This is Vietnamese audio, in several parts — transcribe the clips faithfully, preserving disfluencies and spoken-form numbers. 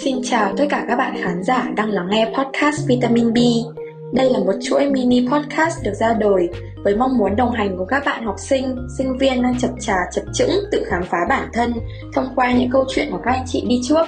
Xin chào tất cả các bạn khán giả đang lắng nghe podcast Vitamin Be. Đây là một chuỗi mini podcast được ra đời với mong muốn đồng hành của các bạn học sinh, sinh viên đang chập chà chập chững tự khám phá bản thân thông qua những câu chuyện của các anh chị đi trước.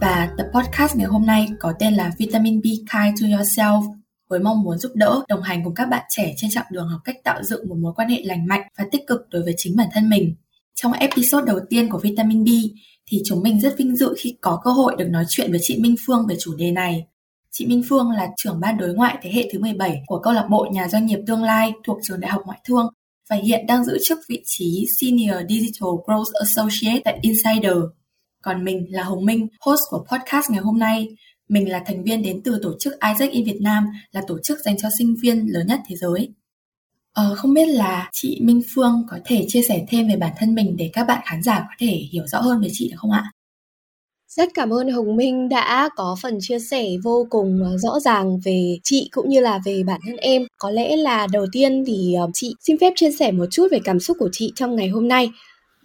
Và tập podcast ngày hôm nay có tên là Vitamin Be Kind to Yourself, với mong muốn giúp đỡ, đồng hành cùng các bạn trẻ trên chặng đường học cách tạo dựng một mối quan hệ lành mạnh và tích cực đối với chính bản thân mình. Trong episode đầu tiên của Vitamin Be thì chúng mình rất vinh dự khi có cơ hội được nói chuyện với chị Minh Phương về chủ đề này. Chị Minh Phương là trưởng ban đối ngoại thế hệ thứ mười bảy của câu lạc bộ Nhà Doanh nghiệp Tương lai thuộc trường Đại học Ngoại thương và hiện đang giữ chức vị trí Senior Digital Growth Associate tại Insider. Còn mình là Hồng Minh, host của podcast ngày hôm nay. Mình là thành viên đến từ tổ chức a i e sec in Việt Nam, là tổ chức dành cho sinh viên lớn nhất thế giới. Ờ, không biết là chị Minh Phương có thể chia sẻ thêm về bản thân mình để các bạn khán giả có thể hiểu rõ hơn về chị được không ạ? Rất cảm ơn Hồng Minh đã có phần chia sẻ vô cùng rõ ràng về chị cũng như là về bản thân em. Có lẽ là đầu tiên thì chị xin phép chia sẻ một chút về cảm xúc của chị trong ngày hôm nay.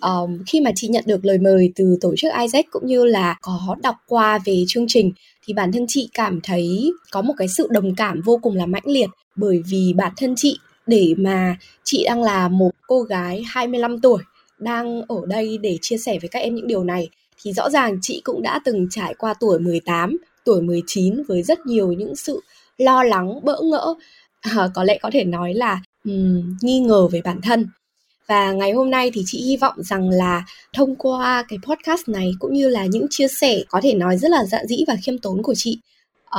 Um, khi mà chị nhận được lời mời từ tổ chức a i e sec cũng như là có đọc qua về chương trình thì bản thân chị cảm thấy có một cái sự đồng cảm vô cùng là mãnh liệt, bởi vì bản thân chị, để mà chị đang là một cô gái hai mươi lăm tuổi đang ở đây để chia sẻ với các em những điều này, thì rõ ràng chị cũng đã từng trải qua tuổi mười tám, tuổi mười chín với rất nhiều những sự lo lắng, bỡ ngỡ, à, có lẽ có thể nói là um, nghi ngờ về bản thân. Và ngày hôm nay thì chị hy vọng rằng là thông qua cái podcast này cũng như là những chia sẻ có thể nói rất là dạn dĩ và khiêm tốn của chị,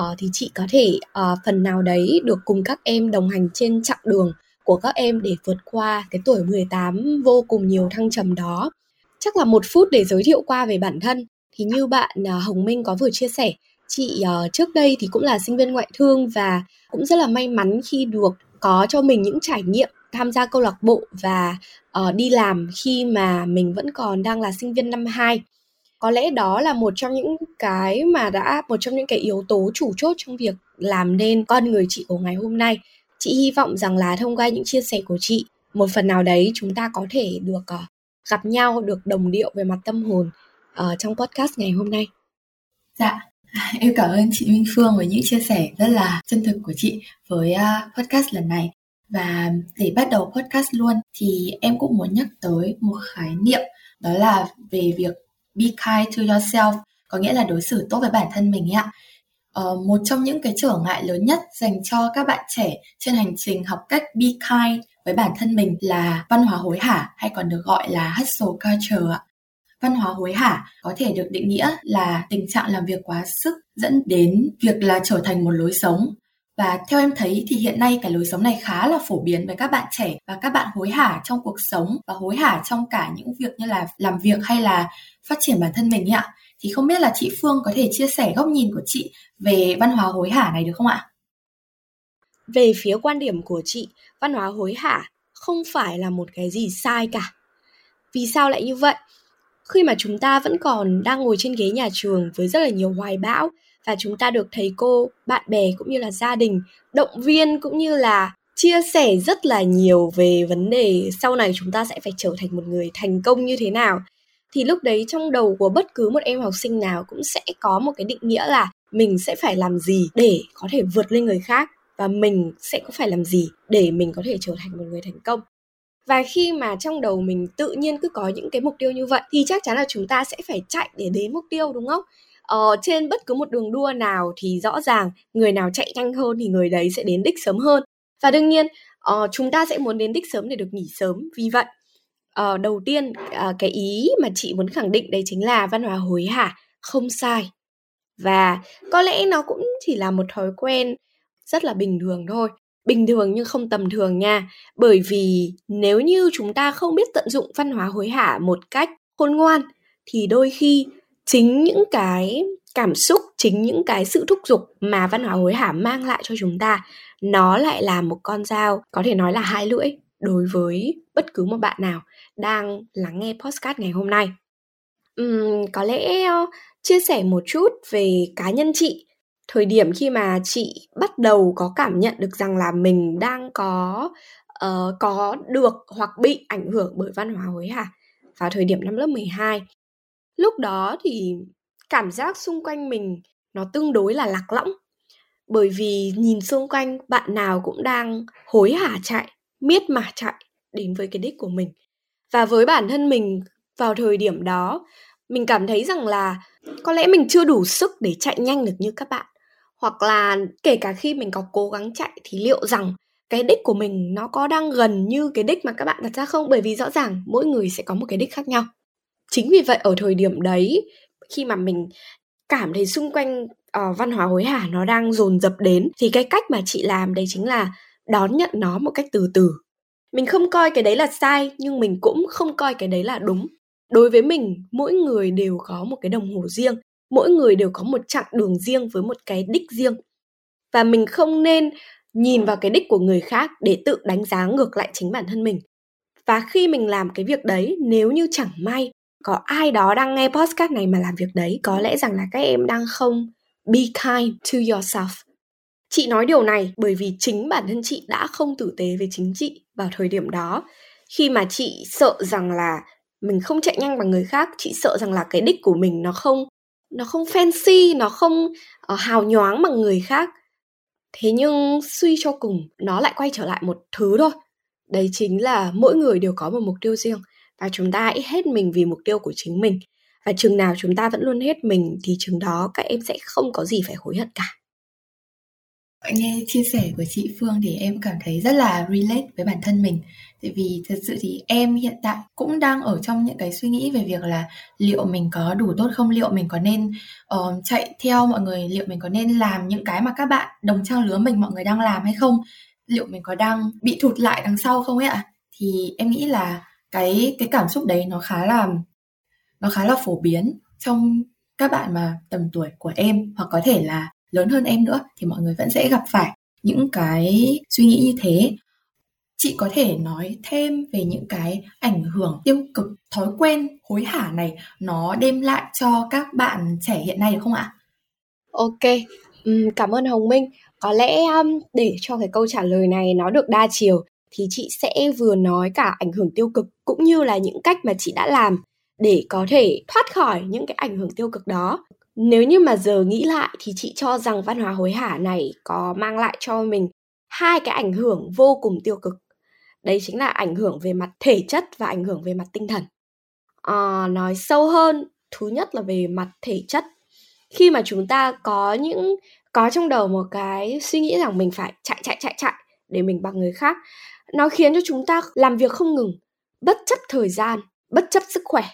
uh, thì chị có thể uh, phần nào đấy được cùng các em đồng hành trên chặng đường của các em để vượt qua cái tuổi mười tám vô cùng nhiều thăng trầm đó. Chắc là một phút để giới thiệu qua về bản thân. Thì như bạn uh, Hồng Minh có vừa chia sẻ, chị uh, trước đây thì cũng là sinh viên ngoại thương và cũng rất là may mắn khi được có cho mình những trải nghiệm tham gia câu lạc bộ và uh, đi làm khi mà mình vẫn còn đang là sinh viên năm hai. Có lẽ đó là một trong những cái mà đã một trong những cái yếu tố chủ chốt trong việc làm nên con người chị của ngày hôm nay. Chị hy vọng rằng là thông qua những chia sẻ của chị, một phần nào đấy chúng ta có thể được uh, gặp nhau, được đồng điệu về mặt tâm hồn uh, trong podcast ngày hôm nay. Dạ, em cảm ơn chị Minh Phương với những chia sẻ rất là chân thực của chị với uh, podcast lần này. Và để bắt đầu podcast luôn thì em cũng muốn nhắc tới một khái niệm, đó là về việc be kind to yourself, có nghĩa là đối xử tốt với bản thân mình ạ. Ờ, một trong những cái trở ngại lớn nhất dành cho các bạn trẻ trên hành trình học cách be kind với bản thân mình là văn hóa hối hả, hay còn được gọi là hustle culture ạ. Văn hóa hối hả có thể được định nghĩa là tình trạng làm việc quá sức dẫn đến việc là trở thành một lối sống. Và theo em thấy thì hiện nay cái lối sống này khá là phổ biến với các bạn trẻ, và các bạn hối hả trong cuộc sống và hối hả trong cả những việc như là làm việc hay là phát triển bản thân mình ạ. Thì không biết là chị Phương có thể chia sẻ góc nhìn của chị về văn hóa hối hả này được không ạ? Về phía quan điểm của chị, văn hóa hối hả không phải là một cái gì sai cả. Vì sao lại như vậy? Khi mà chúng ta vẫn còn đang ngồi trên ghế nhà trường với rất là nhiều hoài bão, và chúng ta được thầy cô, bạn bè cũng như là gia đình động viên cũng như là chia sẻ rất là nhiều về vấn đề sau này chúng ta sẽ phải trở thành một người thành công như thế nào, thì lúc đấy trong đầu của bất cứ một em học sinh nào cũng sẽ có một cái định nghĩa là mình sẽ phải làm gì để có thể vượt lên người khác, và mình sẽ có phải làm gì để mình có thể trở thành một người thành công. Và khi mà trong đầu mình tự nhiên cứ có những cái mục tiêu như vậy thì chắc chắn là chúng ta sẽ phải chạy để đến mục tiêu, đúng không? Ờ, trên bất cứ một đường đua nào thì rõ ràng người nào chạy nhanh hơn thì người đấy sẽ đến đích sớm hơn. Và đương nhiên uh, chúng ta sẽ muốn đến đích sớm để được nghỉ sớm. Vì vậy uh, đầu tiên uh, cái ý mà chị muốn khẳng định đấy chính là văn hóa hối hả không sai. Và có lẽ nó cũng chỉ là một thói quen rất là bình thường thôi. Bình thường nhưng không tầm thường nha. Bởi vì nếu như chúng ta không biết tận dụng văn hóa hối hả một cách khôn ngoan thì đôi khi chính những cái cảm xúc, chính những cái sự thúc giục mà văn hóa hối hả mang lại cho chúng ta, nó lại là một con dao có thể nói là hai lưỡi đối với bất cứ một bạn nào đang lắng nghe podcast ngày hôm nay. uhm, Có lẽ chia sẻ một chút về cá nhân chị. Thời điểm khi mà chị bắt đầu có cảm nhận được rằng là mình đang có uh, có được hoặc bị ảnh hưởng bởi văn hóa hối hả vào thời điểm năm lớp mười hai. Lúc đó thì cảm giác xung quanh mình nó tương đối là lạc lõng, bởi vì nhìn xung quanh bạn nào cũng đang hối hả chạy, miết mà chạy đến với cái đích của mình. Và với bản thân mình vào thời điểm đó, mình cảm thấy rằng là có lẽ mình chưa đủ sức để chạy nhanh được như các bạn. Hoặc là kể cả khi mình có cố gắng chạy thì liệu rằng cái đích của mình nó có đang gần như cái đích mà các bạn đặt ra không? Bởi vì rõ ràng mỗi người sẽ có một cái đích khác nhau. Chính vì vậy ở thời điểm đấy, khi mà mình cảm thấy xung quanh uh, văn hóa hối hả nó đang dồn dập đến, thì cái cách mà chị làm đấy chính là đón nhận nó một cách từ từ. Mình không coi cái đấy là sai, nhưng mình cũng không coi cái đấy là đúng. Đối với mình, mỗi người đều có một cái đồng hồ riêng, mỗi người đều có một chặng đường riêng với một cái đích riêng. Và mình không nên nhìn vào cái đích của người khác để tự đánh giá ngược lại chính bản thân mình. Và khi mình làm cái việc đấy, nếu như chẳng may có ai đó đang nghe podcast này mà làm việc đấy, có lẽ rằng là các em đang không be kind to yourself. Chị nói điều này bởi vì chính bản thân chị đã không tử tế với chính chị vào thời điểm đó. Khi mà chị sợ rằng là mình không chạy nhanh bằng người khác, chị sợ rằng là cái đích của mình nó không nó không fancy, nó không uh, hào nhoáng bằng người khác. Thế nhưng suy cho cùng, nó lại quay trở lại một thứ thôi. Đấy chính là mỗi người đều có một mục tiêu riêng. Và chúng ta hãy hết mình vì mục tiêu của chính mình. Và chừng nào chúng ta vẫn luôn hết mình thì chừng đó các em sẽ không có gì phải hối hận cả. Nghe chia sẻ của chị Phương thì em cảm thấy rất là relate với bản thân mình. Tại vì thật sự thì em hiện tại cũng đang ở trong những cái suy nghĩ về việc là liệu mình có đủ tốt không, liệu mình có nên uh, chạy theo mọi người, liệu mình có nên làm những cái mà các bạn đồng trang lứa mình, mọi người đang làm hay không, liệu mình có đang bị thụt lại đằng sau không ấy ạ. Thì em nghĩ là cái, cái cảm xúc đấy nó khá là nó khá là phổ biến trong các bạn mà tầm tuổi của em, hoặc có thể là lớn hơn em nữa, thì mọi người vẫn sẽ gặp phải những cái suy nghĩ như thế. Chị có thể nói thêm về những cái ảnh hưởng tiêu cực, thói quen hối hả này nó đem lại cho các bạn trẻ hiện nay được không ạ? Ok, uhm, cảm ơn Hồng Minh. Có lẽ um, để cho cái câu trả lời này nó được đa chiều, thì chị sẽ vừa nói cả ảnh hưởng tiêu cực cũng như là những cách mà chị đã làm để có thể thoát khỏi những cái ảnh hưởng tiêu cực đó. Nếu như mà giờ nghĩ lại thì chị cho rằng văn hóa hối hả này có mang lại cho mình hai cái ảnh hưởng vô cùng tiêu cực. Đấy chính là ảnh hưởng về mặt thể chất và ảnh hưởng về mặt tinh thần. À, nói sâu hơn, thứ nhất là về mặt thể chất. Khi mà chúng ta có những có trong đầu một cái suy nghĩ rằng mình phải chạy chạy chạy chạy để mình bằng người khác, nó khiến cho chúng ta làm việc không ngừng, bất chấp thời gian, bất chấp sức khỏe.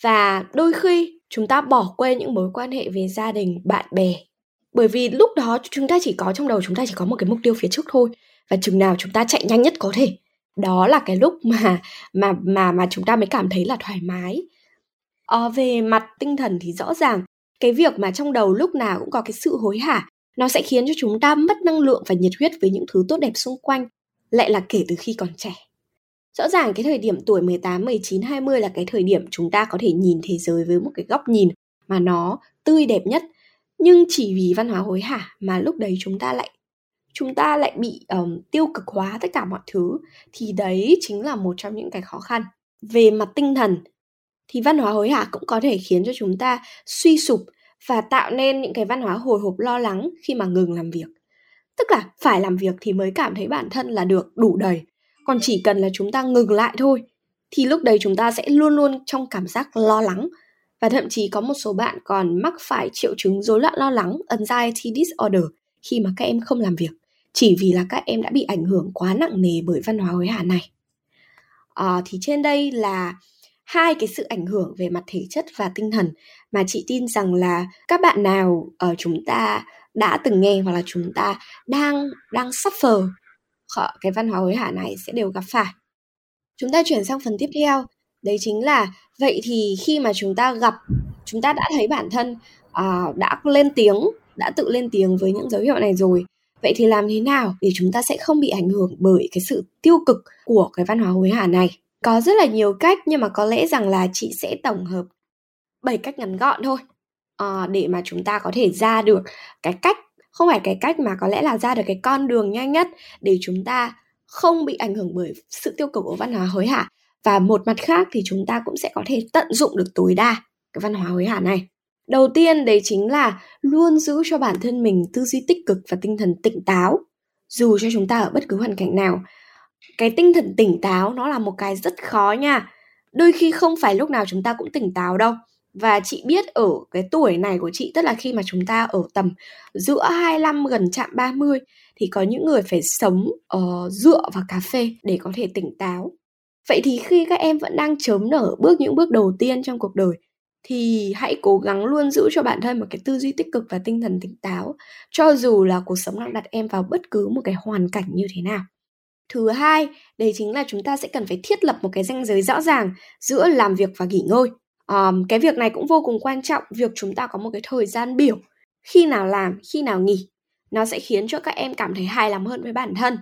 Và đôi khi chúng ta bỏ quên những mối quan hệ về gia đình, bạn bè. Bởi vì lúc đó chúng ta chỉ có trong đầu chúng ta chỉ có một cái mục tiêu phía trước thôi. Và chừng nào chúng ta chạy nhanh nhất có thể, đó là cái lúc mà mà mà mà chúng ta mới cảm thấy là thoải mái. À, về mặt tinh thần thì rõ ràng cái việc mà trong đầu lúc nào cũng có cái sự hối hả, nó sẽ khiến cho chúng ta mất năng lượng và nhiệt huyết với những thứ tốt đẹp xung quanh, lại là kể từ khi còn trẻ. Rõ ràng cái thời điểm tuổi mười tám, mười chín, hai mươi là cái thời điểm chúng ta có thể nhìn thế giới với một cái góc nhìn mà nó tươi đẹp nhất. Nhưng chỉ vì văn hóa hối hả mà lúc đấy chúng ta lại chúng ta lại bị um, tiêu cực hóa tất cả mọi thứ. Thì đấy chính là một trong những cái khó khăn. Về mặt tinh thần thì văn hóa hối hả cũng có thể khiến cho chúng ta suy sụp và tạo nên những cái văn hóa hồi hộp lo lắng khi mà ngừng làm việc. Tức là phải làm việc thì mới cảm thấy bản thân là được đủ đầy. Còn chỉ cần là chúng ta ngừng lại thôi thì lúc đấy chúng ta sẽ luôn luôn trong cảm giác lo lắng. Và thậm chí có một số bạn còn mắc phải triệu chứng rối loạn lo lắng, anxiety disorder, khi mà các em không làm việc, chỉ vì là các em đã bị ảnh hưởng quá nặng nề bởi văn hóa hối hả này. à, Thì trên đây là hai cái sự ảnh hưởng về mặt thể chất và tinh thần mà chị tin rằng là các bạn nào ở chúng ta đã từng nghe hoặc là chúng ta đang, đang suffer cái văn hóa hối hả này sẽ đều gặp phải. Chúng ta chuyển sang phần tiếp theo. Đấy chính là vậy thì khi mà chúng ta gặp, chúng ta đã thấy bản thân uh, đã lên tiếng, đã tự lên tiếng với những dấu hiệu này rồi. Vậy thì làm thế nào để chúng ta sẽ không bị ảnh hưởng bởi cái sự tiêu cực của cái văn hóa hối hả này? Có rất là nhiều cách, nhưng mà có lẽ rằng là chị sẽ tổng hợp bảy cách ngắn gọn thôi, uh, để mà chúng ta có thể ra được cái cách, không phải cái cách mà có lẽ là ra được cái con đường nhanh nhất để chúng ta không bị ảnh hưởng bởi sự tiêu cực của văn hóa hối hả. Và một mặt khác thì chúng ta cũng sẽ có thể tận dụng được tối đa cái văn hóa hối hả này. Đầu tiên đấy chính là luôn giữ cho bản thân mình tư duy tích cực và tinh thần tỉnh táo, dù cho chúng ta ở bất cứ hoàn cảnh nào. Cái tinh thần tỉnh táo nó là một cái rất khó nha. Đôi khi không phải lúc nào chúng ta cũng tỉnh táo đâu. Và chị biết ở cái tuổi này của chị, tức là khi mà chúng ta ở tầm giữa hai mươi lăm gần chạm ba mươi, thì có những người phải sống uh, dựa vào cà phê để có thể tỉnh táo. Vậy thì khi các em vẫn đang chớm nở bước những bước đầu tiên trong cuộc đời, thì hãy cố gắng luôn giữ cho bản thân một cái tư duy tích cực và tinh thần tỉnh táo, cho dù là cuộc sống đang đặt em vào bất cứ một cái hoàn cảnh như thế nào. Thứ hai, đấy chính là chúng ta sẽ cần phải thiết lập một cái ranh giới rõ ràng giữa làm việc và nghỉ ngơi. Um, cái việc này cũng vô cùng quan trọng, việc chúng ta có một cái thời gian biểu, khi nào làm, khi nào nghỉ. Nó sẽ khiến cho các em cảm thấy hài lòng hơn với bản thân.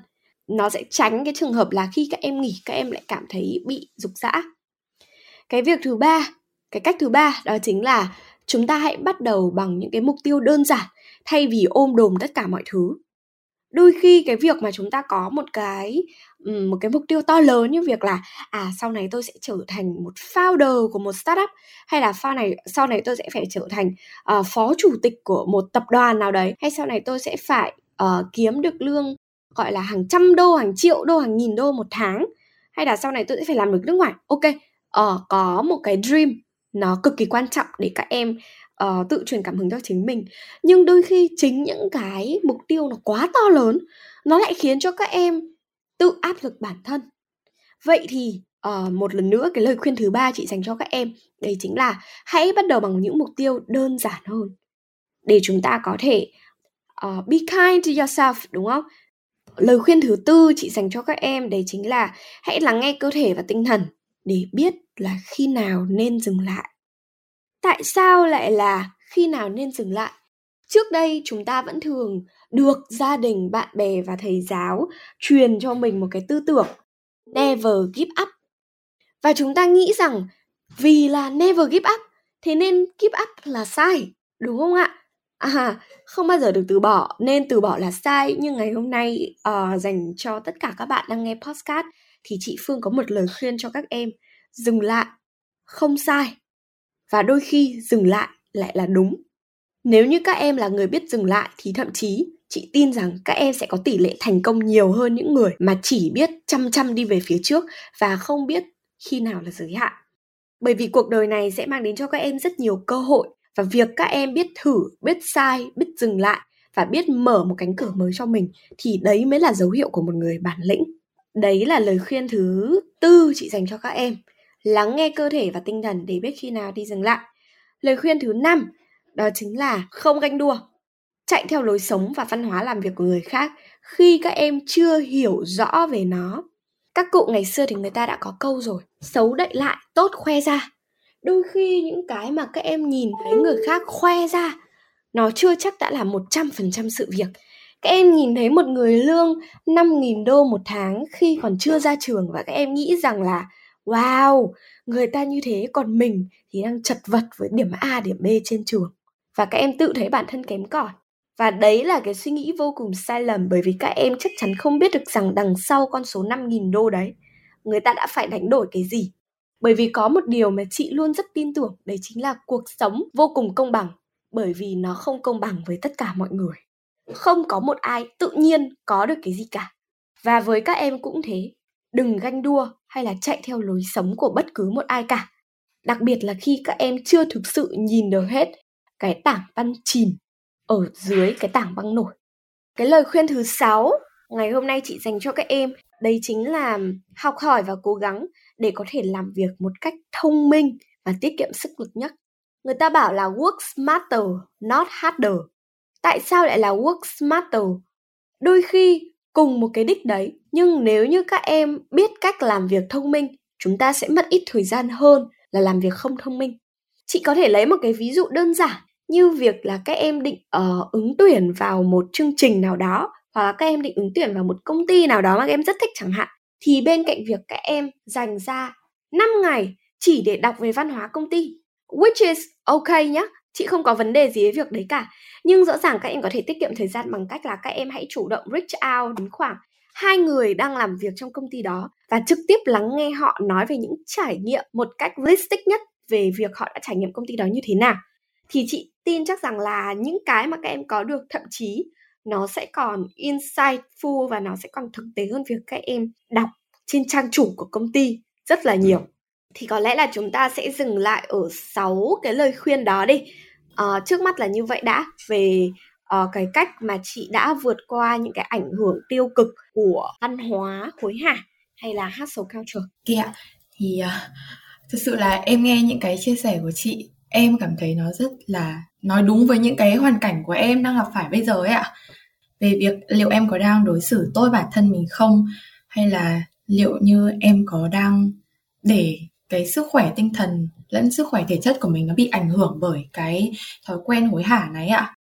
Nó sẽ tránh cái trường hợp là khi các em nghỉ, các em lại cảm thấy bị rục rã. Cái việc thứ ba, cái cách thứ ba đó chính là chúng ta hãy bắt đầu bằng những cái mục tiêu đơn giản thay vì ôm đồm tất cả mọi thứ. Đôi khi cái việc mà chúng ta có một cái một cái mục tiêu to lớn như việc là à sau này tôi sẽ trở thành một founder của một startup, hay là sau này sau này tôi sẽ phải trở thành uh, phó chủ tịch của một tập đoàn nào đấy, hay sau này tôi sẽ phải uh, kiếm được lương gọi là hàng trăm đô, hàng triệu đô, hàng nghìn đô một tháng, hay là sau này tôi sẽ phải làm được nước ngoài. Ok, uh, có một cái dream nó cực kỳ quan trọng để các em Uh, tự truyền cảm hứng cho chính mình. Nhưng đôi khi chính những cái mục tiêu nó quá to lớn, nó lại khiến cho các em tự áp lực bản thân. Vậy thì uh, một lần nữa cái lời khuyên thứ ba chị dành cho các em, đấy chính là hãy bắt đầu bằng những mục tiêu đơn giản hơn, để chúng ta có thể uh, be kind to yourself, đúng không? Lời khuyên thứ tư chị dành cho các em, đấy chính là hãy lắng nghe cơ thể và tinh thần để biết là khi nào nên dừng lại. Tại sao lại là khi nào nên dừng lại? Trước đây chúng ta vẫn thường được gia đình, bạn bè và thầy giáo truyền cho mình một cái tư tưởng never give up. Và chúng ta nghĩ rằng vì là never give up, thế nên give up là sai, đúng không ạ? À, không bao giờ được từ bỏ, nên từ bỏ là sai. Nhưng ngày hôm nay uh, dành cho tất cả các bạn đang nghe podcast, thì chị Phương có một lời khuyên cho các em. Dừng lại không sai. Và đôi khi dừng lại lại là đúng. Nếu như các em là người biết dừng lại thì thậm chí chị tin rằng các em sẽ có tỷ lệ thành công nhiều hơn những người mà chỉ biết chăm chăm đi về phía trước và không biết khi nào là giới hạn. Bởi vì cuộc đời này sẽ mang đến cho các em rất nhiều cơ hội, và việc các em biết thử, biết sai, biết dừng lại và biết mở một cánh cửa mới cho mình thì đấy mới là dấu hiệu của một người bản lĩnh. Đấy là lời khuyên thứ tư chị dành cho các em. Lắng nghe cơ thể và tinh thần để biết khi nào đi dừng lại. Lời khuyên thứ năm đó chính là không ganh đua, chạy theo lối sống và văn hóa làm việc của người khác khi các em chưa hiểu rõ về nó. Các cụ ngày xưa thì người ta đã có câu rồi, xấu đậy lại, tốt khoe ra. Đôi khi những cái mà các em nhìn thấy người khác khoe ra, nó chưa chắc đã là một trăm phần trăm sự việc. Các em nhìn thấy một người lương năm nghìn đô một tháng khi còn chưa ra trường và các em nghĩ rằng là wow, người ta như thế còn mình thì đang chật vật với điểm A, điểm B trên trường. Và các em tự thấy bản thân kém cỏi. Và đấy là cái suy nghĩ vô cùng sai lầm, bởi vì các em chắc chắn không biết được rằng đằng sau con số năm nghìn đô đấy, người ta đã phải đánh đổi cái gì. Bởi vì có một điều mà chị luôn rất tin tưởng, đấy chính là cuộc sống vô cùng công bằng, bởi vì nó không công bằng với tất cả mọi người. Không có một ai tự nhiên có được cái gì cả. Và với các em cũng thế. Đừng ganh đua hay là chạy theo lối sống của bất cứ một ai cả. Đặc biệt là khi các em chưa thực sự nhìn được hết cái tảng băng chìm ở dưới cái tảng băng nổi. Cái lời khuyên thứ sáu ngày hôm nay chị dành cho các em, đấy chính là học hỏi và cố gắng để có thể làm việc một cách thông minh và tiết kiệm sức lực nhất. Người ta bảo là work smarter, not harder. Tại sao lại là work smarter? Đôi khi cùng một cái đích đấy, nhưng nếu như các em biết cách làm việc thông minh, chúng ta sẽ mất ít thời gian hơn là làm việc không thông minh. Chị có thể lấy một cái ví dụ đơn giản như việc là các em định uh, ứng tuyển vào một chương trình nào đó, hoặc là các em định ứng tuyển vào một công ty nào đó mà các em rất thích chẳng hạn. Thì bên cạnh việc các em dành ra năm ngày chỉ để đọc về văn hóa công ty, which is okay nhá. Chị không có vấn đề gì với việc đấy cả. Nhưng rõ ràng các em có thể tiết kiệm thời gian bằng cách là các em hãy chủ động reach out đến khoảng hai người đang làm việc trong công ty đó và trực tiếp lắng nghe họ nói về những trải nghiệm một cách realistic nhất về việc họ đã trải nghiệm công ty đó như thế nào. Thì chị tin chắc rằng là những cái mà các em có được thậm chí nó sẽ còn insightful và nó sẽ còn thực tế hơn việc các em đọc trên trang chủ của công ty rất là nhiều. Thì có lẽ là chúng ta sẽ dừng lại ở sáu cái lời khuyên đó đi. À, trước mắt là như vậy đã, về uh, cái cách mà chị đã vượt qua những cái ảnh hưởng tiêu cực của văn hóa hối hả hay là hustle culture. Kìa, thì uh, thực sự là em nghe những cái chia sẻ của chị, em cảm thấy nó rất là nói đúng với những cái hoàn cảnh của em đang gặp phải bây giờ ấy ạ. Về việc liệu em có đang đối xử tốt bản thân mình không, hay là liệu như em có đang để cái sức khỏe tinh thần lẫn sức khỏe thể chất của mình nó bị ảnh hưởng bởi cái thói quen hối hả này ạ.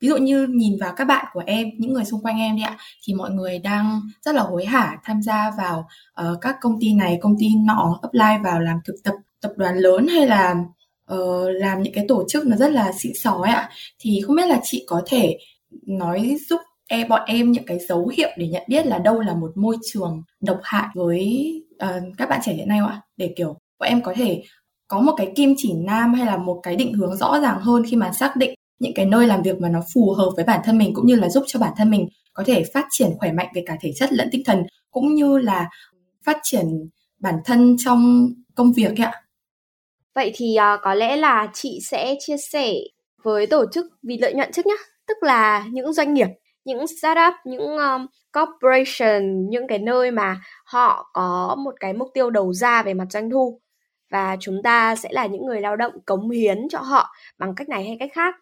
Ví dụ như nhìn vào các bạn của em, những người xung quanh em đi ạ, thì mọi người đang rất là hối hả tham gia vào uh, các công ty này, công ty nọ, apply vào làm thực tập tập đoàn lớn hay là Uh, làm những cái tổ chức nó rất là xịn xó ấy ạ. Thì không biết là chị có thể nói giúp em, bọn em những cái dấu hiệu để nhận biết là đâu là một môi trường độc hại với uh, các bạn trẻ hiện nay không ạ? Để kiểu bọn em có thể có một cái kim chỉ nam hay là một cái định hướng rõ ràng hơn khi mà xác định những cái nơi làm việc mà nó phù hợp với bản thân mình, cũng như là giúp cho bản thân mình có thể phát triển khỏe mạnh về cả thể chất lẫn tinh thần, cũng như là phát triển bản thân trong công việc ấy ạ. Vậy thì uh, có lẽ là chị sẽ chia sẻ với tổ chức vì lợi nhuận trước nhé. Tức là những doanh nghiệp, những startup, những um, corporation, những cái nơi mà họ có một cái mục tiêu đầu ra về mặt doanh thu. Và chúng ta sẽ là những người lao động cống hiến cho họ bằng cách này hay cách khác.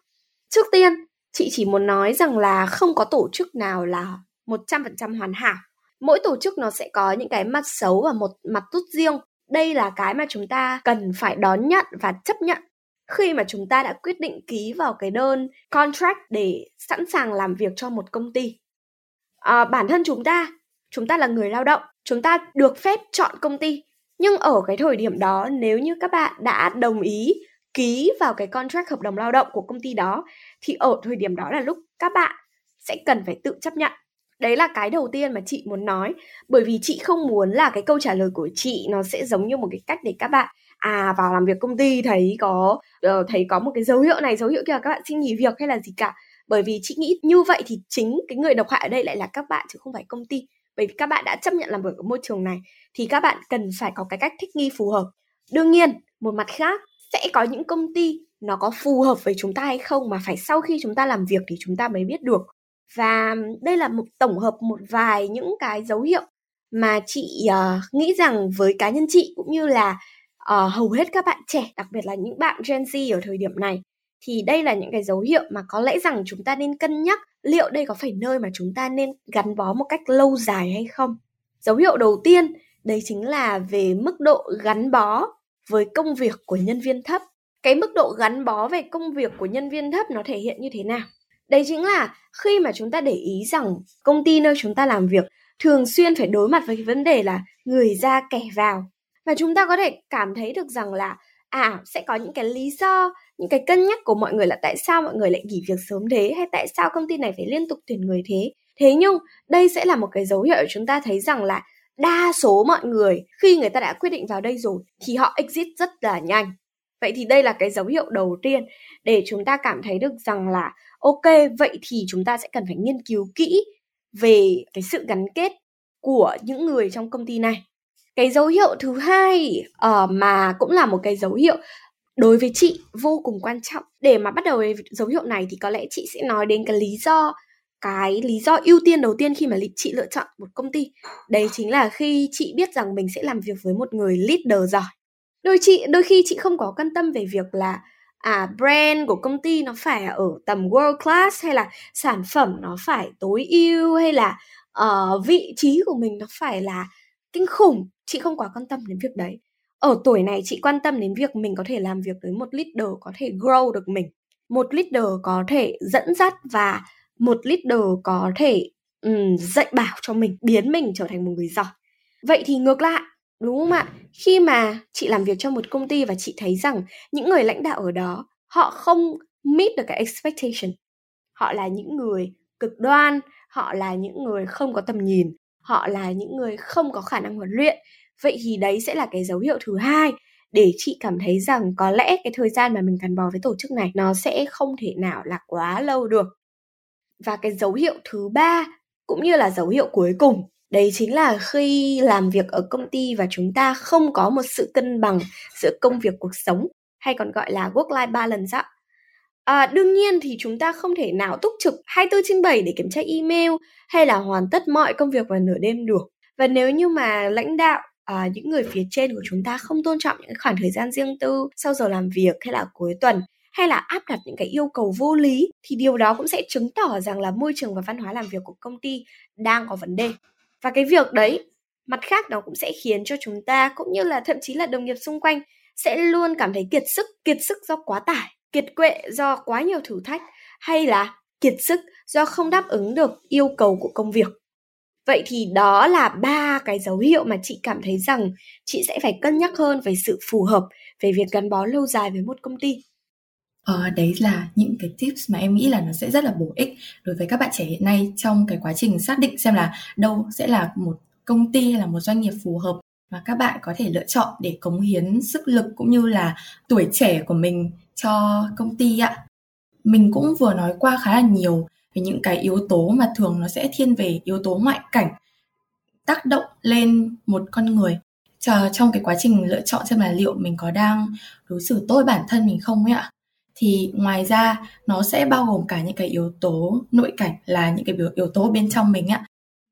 Trước tiên, chị chỉ muốn nói rằng là không có tổ chức nào là một trăm phần trăm hoàn hảo. Mỗi tổ chức nó sẽ có những cái mặt xấu và một mặt tốt riêng. Đây là cái mà chúng ta cần phải đón nhận và chấp nhận khi mà chúng ta đã quyết định ký vào cái đơn contract để sẵn sàng làm việc cho một công ty. À, bản thân chúng ta, chúng ta là người lao động, chúng ta được phép chọn công ty. Nhưng ở cái thời điểm đó, nếu như các bạn đã đồng ý ký vào cái contract hợp đồng lao động của công ty đó, thì ở thời điểm đó là lúc các bạn sẽ cần phải tự chấp nhận. Đấy là cái đầu tiên mà chị muốn nói, bởi vì chị không muốn là cái câu trả lời của chị nó sẽ giống như một cái cách để các bạn à vào làm việc công ty thấy có uh, thấy có một cái dấu hiệu này dấu hiệu kia là các bạn xin nghỉ việc hay là gì cả. Bởi vì chị nghĩ như vậy thì chính cái người độc hại ở đây lại là các bạn chứ không phải công ty. Bởi vì các bạn đã chấp nhận làm việc ở môi trường này thì các bạn cần phải có cái cách thích nghi phù hợp. Đương nhiên, một mặt khác sẽ có những công ty nó có phù hợp với chúng ta hay không mà phải sau khi chúng ta làm việc thì chúng ta mới biết được. Và đây là một tổng hợp một vài những cái dấu hiệu mà chị uh, nghĩ rằng với cá nhân chị cũng như là uh, hầu hết các bạn trẻ, đặc biệt là những bạn Gen Z ở thời điểm này, thì đây là những cái dấu hiệu mà có lẽ rằng chúng ta nên cân nhắc liệu đây có phải nơi mà chúng ta nên gắn bó một cách lâu dài hay không. Dấu hiệu đầu tiên, đấy chính là về mức độ gắn bó với công việc của nhân viên thấp. Cái mức độ gắn bó về công việc của nhân viên thấp nó thể hiện như thế nào? Đấy chính là khi mà chúng ta để ý rằng công ty nơi chúng ta làm việc thường xuyên phải đối mặt với cái vấn đề là người ra kẻ vào. Và chúng ta có thể cảm thấy được rằng là à sẽ có những cái lý do, những cái cân nhắc của mọi người là tại sao mọi người lại nghỉ việc sớm thế, hay tại sao công ty này phải liên tục tuyển người thế. Thế nhưng đây sẽ là một cái dấu hiệu để chúng ta thấy rằng là đa số mọi người khi người ta đã quyết định vào đây rồi thì họ exit rất là nhanh. Vậy thì đây là cái dấu hiệu đầu tiên để chúng ta cảm thấy được rằng là ok, vậy thì chúng ta sẽ cần phải nghiên cứu kỹ về cái sự gắn kết của những người trong công ty này. Cái dấu hiệu thứ hai uh, mà cũng là một cái dấu hiệu đối với chị vô cùng quan trọng. Để mà bắt đầu với dấu hiệu này thì có lẽ chị sẽ nói đến cái lý do, cái lý do ưu tiên đầu tiên khi mà chị lựa chọn một công ty. Đấy chính là khi chị biết rằng mình sẽ làm việc với một người leader giỏi. Đôi, chị, đôi khi chị không có quan tâm về việc là à brand của công ty nó phải ở tầm world class, hay là sản phẩm nó phải tối ưu, hay là uh, vị trí của mình nó phải là kinh khủng. Chị không quá quan tâm đến việc đấy. Ở tuổi này chị quan tâm đến việc mình có thể làm việc với một leader có thể grow được mình, một leader có thể dẫn dắt và một leader có thể um, dạy bảo cho mình, biến mình trở thành một người giỏi. Vậy thì ngược lại, đúng không ạ? Khi mà chị làm việc cho một công ty và chị thấy rằng những người lãnh đạo ở đó họ không meet được cái expectation. Họ là những người cực đoan, họ là những người không có tầm nhìn, họ là những người không có khả năng huấn luyện. Vậy thì đấy sẽ là cái dấu hiệu thứ hai để chị cảm thấy rằng có lẽ cái thời gian mà mình gắn bó với tổ chức này nó sẽ không thể nào là quá lâu được. Và cái dấu hiệu thứ ba cũng như là dấu hiệu cuối cùng, đấy chính là khi làm việc ở công ty và chúng ta không có một sự cân bằng giữa công việc cuộc sống, hay còn gọi là work-life balance ạ. À, đương nhiên thì chúng ta không thể nào túc trực hai mươi bốn trên bảy để kiểm tra email hay là hoàn tất mọi công việc vào nửa đêm được. Và nếu như mà lãnh đạo, à, những người phía trên của chúng ta không tôn trọng những khoảng thời gian riêng tư sau giờ làm việc hay là cuối tuần, hay là áp đặt những cái yêu cầu vô lý, thì điều đó cũng sẽ chứng tỏ rằng là môi trường và văn hóa làm việc của công ty đang có vấn đề. Và cái việc đấy, mặt khác nó cũng sẽ khiến cho chúng ta cũng như là thậm chí là đồng nghiệp xung quanh sẽ luôn cảm thấy kiệt sức, kiệt sức do quá tải, kiệt quệ do quá nhiều thử thách, hay là kiệt sức do không đáp ứng được yêu cầu của công việc. Vậy thì đó là ba cái dấu hiệu mà chị cảm thấy rằng chị sẽ phải cân nhắc hơn về sự phù hợp về việc gắn bó lâu dài với một công ty. Ờ, đấy là những cái tips mà em nghĩ là nó sẽ rất là bổ ích đối với các bạn trẻ hiện nay trong cái quá trình xác định xem là đâu sẽ là một công ty hay là một doanh nghiệp phù hợp mà các bạn có thể lựa chọn để cống hiến sức lực cũng như là tuổi trẻ của mình cho công ty ạ. Mình cũng vừa nói qua khá là nhiều về những cái yếu tố mà thường nó sẽ thiên về yếu tố ngoại cảnh tác động lên một con người trong cái quá trình lựa chọn xem là liệu mình có đang đối xử tốt bản thân mình không ấy ạ. Thì ngoài ra nó sẽ bao gồm cả những cái yếu tố nội cảnh là những cái yếu tố bên trong mình ạ.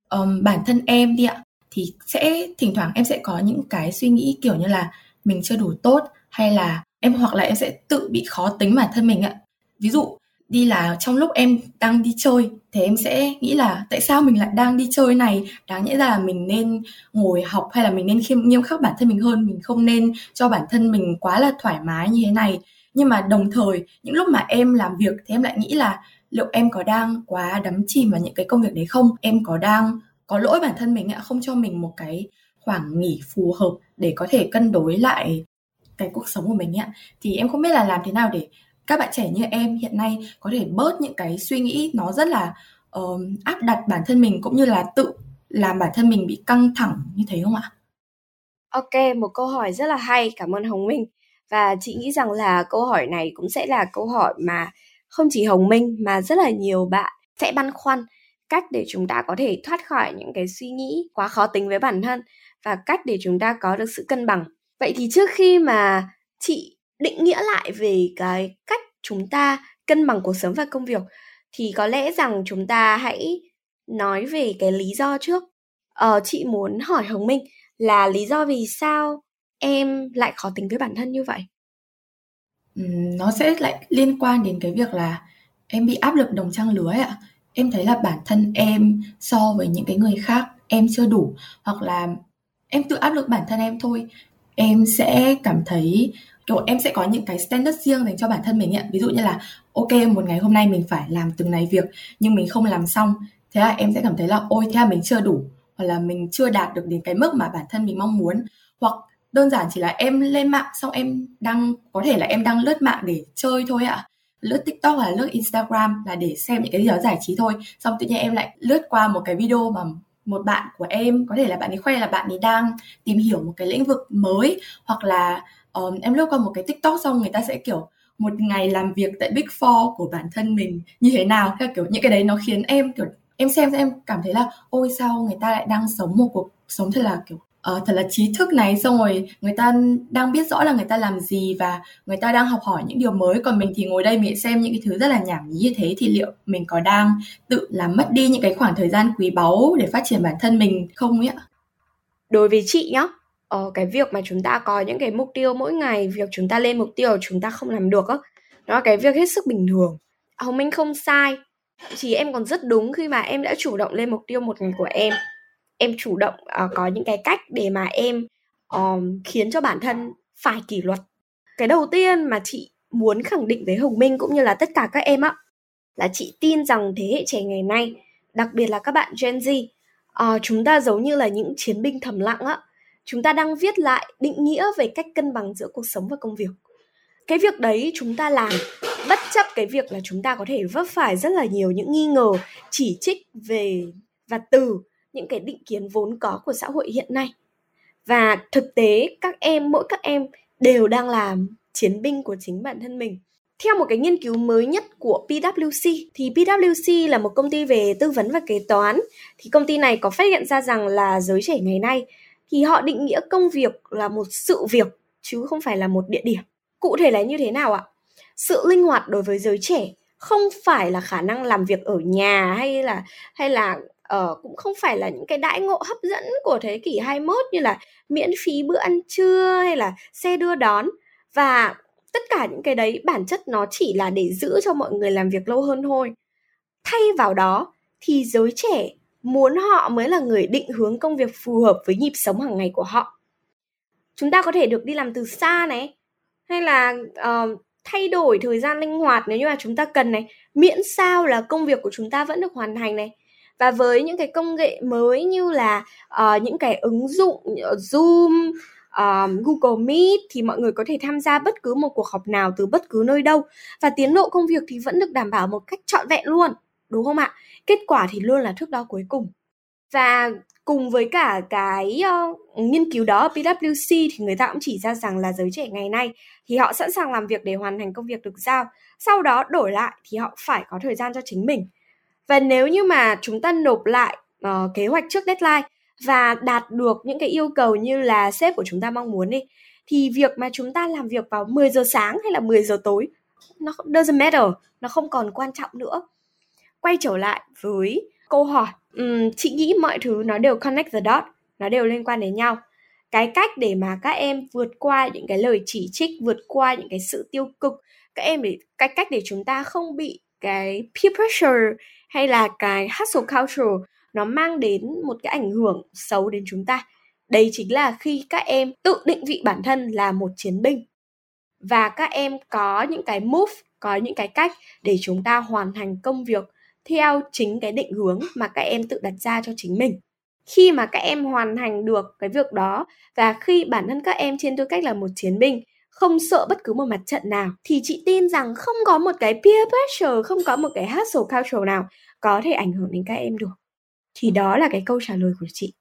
Um, bản thân em đi ạ, thì sẽ thỉnh thoảng em sẽ có những cái suy nghĩ kiểu như là mình chưa đủ tốt, hay là em hoặc là em sẽ tự bị khó tính bản thân mình ạ. Ví dụ đi là trong lúc em đang đi chơi thì em sẽ nghĩ là tại sao mình lại đang đi chơi này, đáng nhẽ ra là mình nên ngồi học hay là mình nên khiêm nghiêm khắc bản thân mình hơn, mình không nên cho bản thân mình quá là thoải mái như thế này. Nhưng mà đồng thời những lúc mà em làm việc thì em lại nghĩ là liệu em có đang quá đắm chìm vào những cái công việc đấy không, em có đang có lỗi bản thân mình ạ, không cho mình một cái khoảng nghỉ phù hợp để có thể cân đối lại cái cuộc sống của mình ạ. Thì em không biết là làm thế nào để các bạn trẻ như em hiện nay có thể bớt những cái suy nghĩ nó rất là uh, áp đặt bản thân mình cũng như là tự làm bản thân mình bị căng thẳng như thế không ạ? Ok, một câu hỏi rất là hay, cảm ơn Hồng Minh. Và chị nghĩ rằng là câu hỏi này cũng sẽ là câu hỏi mà không chỉ Hồng Minh mà rất là nhiều bạn sẽ băn khoăn, cách để chúng ta có thể thoát khỏi những cái suy nghĩ quá khó tính với bản thân và cách để chúng ta có được sự cân bằng. Vậy thì trước khi mà chị định nghĩa lại về cái cách chúng ta cân bằng cuộc sống và công việc thì có lẽ rằng chúng ta hãy nói về cái lý do trước. Ờ, chị muốn hỏi Hồng Minh là lý do vì sao em lại khó tính với bản thân như vậy? Ừ, nó sẽ lại liên quan đến cái việc là em bị áp lực đồng trang lứa ạ. Em thấy là bản thân em so với những cái người khác em chưa đủ, hoặc là em tự áp lực bản thân em thôi. Em sẽ cảm thấy kiểu em sẽ có những cái standard riêng dành cho bản thân mình ạ. Ví dụ như là ok, một ngày hôm nay mình phải làm từng này việc nhưng mình không làm xong, thế là em sẽ cảm thấy là ôi thế là mình chưa đủ, hoặc là mình chưa đạt được đến cái mức mà bản thân mình mong muốn. Hoặc đơn giản chỉ là em lên mạng xong em đang có thể là em đang lướt mạng để chơi thôi ạ, à. Lướt TikTok hoặc là lướt Instagram là để xem những cái gì đó giải trí thôi, xong tự nhiên em lại lướt qua một cái video mà một bạn của em có thể là bạn ấy khoe là bạn ấy đang tìm hiểu một cái lĩnh vực mới, hoặc là um, em lướt qua một cái TikTok xong người ta sẽ kiểu một ngày làm việc tại Big Four của bản thân mình như thế nào, theo kiểu những cái đấy nó khiến em kiểu em xem em cảm thấy là ôi sao người ta lại đang sống một cuộc sống thật là kiểu Ờ, thật là trí thức này, xong rồi người ta đang biết rõ là người ta làm gì và người ta đang học hỏi những điều mới, còn mình thì ngồi đây mình xem những cái thứ rất là nhảm nhí như thế, thì liệu mình có đang tự làm mất đi những cái khoảng thời gian quý báu để phát triển bản thân mình không ấy ạ? Đối với chị nhá, ờ, cái việc mà chúng ta có những cái mục tiêu mỗi ngày, việc chúng ta lên mục tiêu chúng ta không làm được á, nó là cái việc hết sức bình thường. Hồng Minh không sai, chỉ em còn rất đúng khi mà em đã chủ động lên mục tiêu một ngày của em. Em chủ động uh, có những cái cách để mà em um, khiến cho bản thân phải kỷ luật. Cái đầu tiên mà chị muốn khẳng định với Hồng Minh cũng như là tất cả các em á, là chị tin rằng thế hệ trẻ ngày nay, đặc biệt là các bạn Gen Z, uh, chúng ta giống như là những chiến binh thầm lặng á. Chúng ta đang viết lại định nghĩa về cách cân bằng giữa cuộc sống và công việc. Cái việc đấy chúng ta làm bất chấp cái việc là chúng ta có thể vấp phải rất là nhiều những nghi ngờ, chỉ trích về và từ những cái định kiến vốn có của xã hội hiện nay. Và thực tế các em, mỗi các em đều đang làm chiến binh của chính bản thân mình. Theo một cái nghiên cứu mới nhất của pê vê kép thì pê vê kép là một công ty về tư vấn và kế toán. Thì công ty này có phát hiện ra rằng là giới trẻ ngày nay thì họ định nghĩa công việc là một sự việc chứ không phải là một địa điểm. Cụ thể là như thế nào ạ? Sự linh hoạt đối với giới trẻ không phải là khả năng làm việc ở nhà hay là hay là Ờ, cũng không phải là những cái đãi ngộ hấp dẫn của thế kỷ hai mươi mốt như là miễn phí bữa ăn trưa hay là xe đưa đón. Và tất cả những cái đấy bản chất nó chỉ là để giữ cho mọi người làm việc lâu hơn thôi. Thay vào đó thì giới trẻ muốn họ mới là người định hướng công việc phù hợp với nhịp sống hàng ngày của họ. Chúng ta có thể được đi làm từ xa này, hay là uh, thay đổi thời gian linh hoạt nếu như mà chúng ta cần này, miễn sao là công việc của chúng ta vẫn được hoàn thành này. Và với những cái công nghệ mới như là uh, những cái ứng dụng Zoom, uh, Google Meet thì mọi người có thể tham gia bất cứ một cuộc họp nào từ bất cứ nơi đâu. Và tiến độ công việc thì vẫn được đảm bảo một cách trọn vẹn luôn, đúng không ạ? Kết quả thì luôn là thước đo cuối cùng. Và cùng với cả cái uh, nghiên cứu đó ở pê vê kép thì người ta cũng chỉ ra rằng là giới trẻ ngày nay thì họ sẵn sàng làm việc để hoàn thành công việc được giao. Sau đó đổi lại thì họ phải có thời gian cho chính mình. Và nếu như mà chúng ta nộp lại uh, kế hoạch trước deadline và đạt được những cái yêu cầu như là sếp của chúng ta mong muốn đi, thì việc mà chúng ta làm việc vào mười giờ sáng hay là mười giờ tối, nó doesn't matter, nó không còn quan trọng nữa. Quay trở lại với câu hỏi, um, chị nghĩ mọi thứ nó đều connect the dot, nó đều liên quan đến nhau. Cái cách để mà các em vượt qua những cái lời chỉ trích, vượt qua những cái sự tiêu cực, các em để, cái cách để chúng ta không bị cái peer pressure hay là cái hustle culture nó mang đến một cái ảnh hưởng xấu đến chúng ta, đấy chính là khi các em tự định vị bản thân là một chiến binh và các em có những cái move, có những cái cách để chúng ta hoàn thành công việc theo chính cái định hướng mà các em tự đặt ra cho chính mình. Khi mà các em hoàn thành được cái việc đó và khi bản thân các em trên tư cách là một chiến binh, không sợ bất cứ một mặt trận nào, thì chị tin rằng không có một cái peer pressure, không có một cái hustle culture nào có thể ảnh hưởng đến các em được. Thì đó là cái câu trả lời của chị.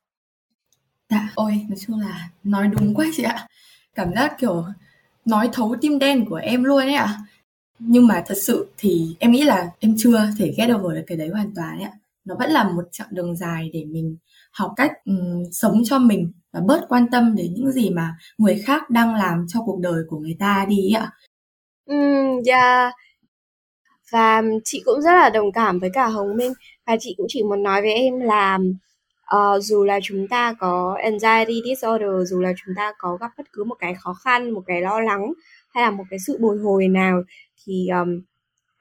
Dạ, ôi, nói chung là nói đúng quá chị ạ. Cảm giác kiểu nói thấu tim đen của em luôn ấy ạ. Nhưng mà thật sự thì em nghĩ là em chưa thể get over được cái đấy hoàn toàn ấy ạ. Nó vẫn là một chặng đường dài để mình học cách um, sống cho mình và bớt quan tâm đến những gì mà người khác đang làm cho cuộc đời của người ta đi ạ. Ừ, yeah. Và chị cũng rất là đồng cảm với cả Hồng Minh. Và chị cũng chỉ muốn nói với em là uh, dù là chúng ta có anxiety disorder, dù là chúng ta có gặp bất cứ một cái khó khăn, một cái lo lắng hay là một cái sự bồi hồi nào thì um,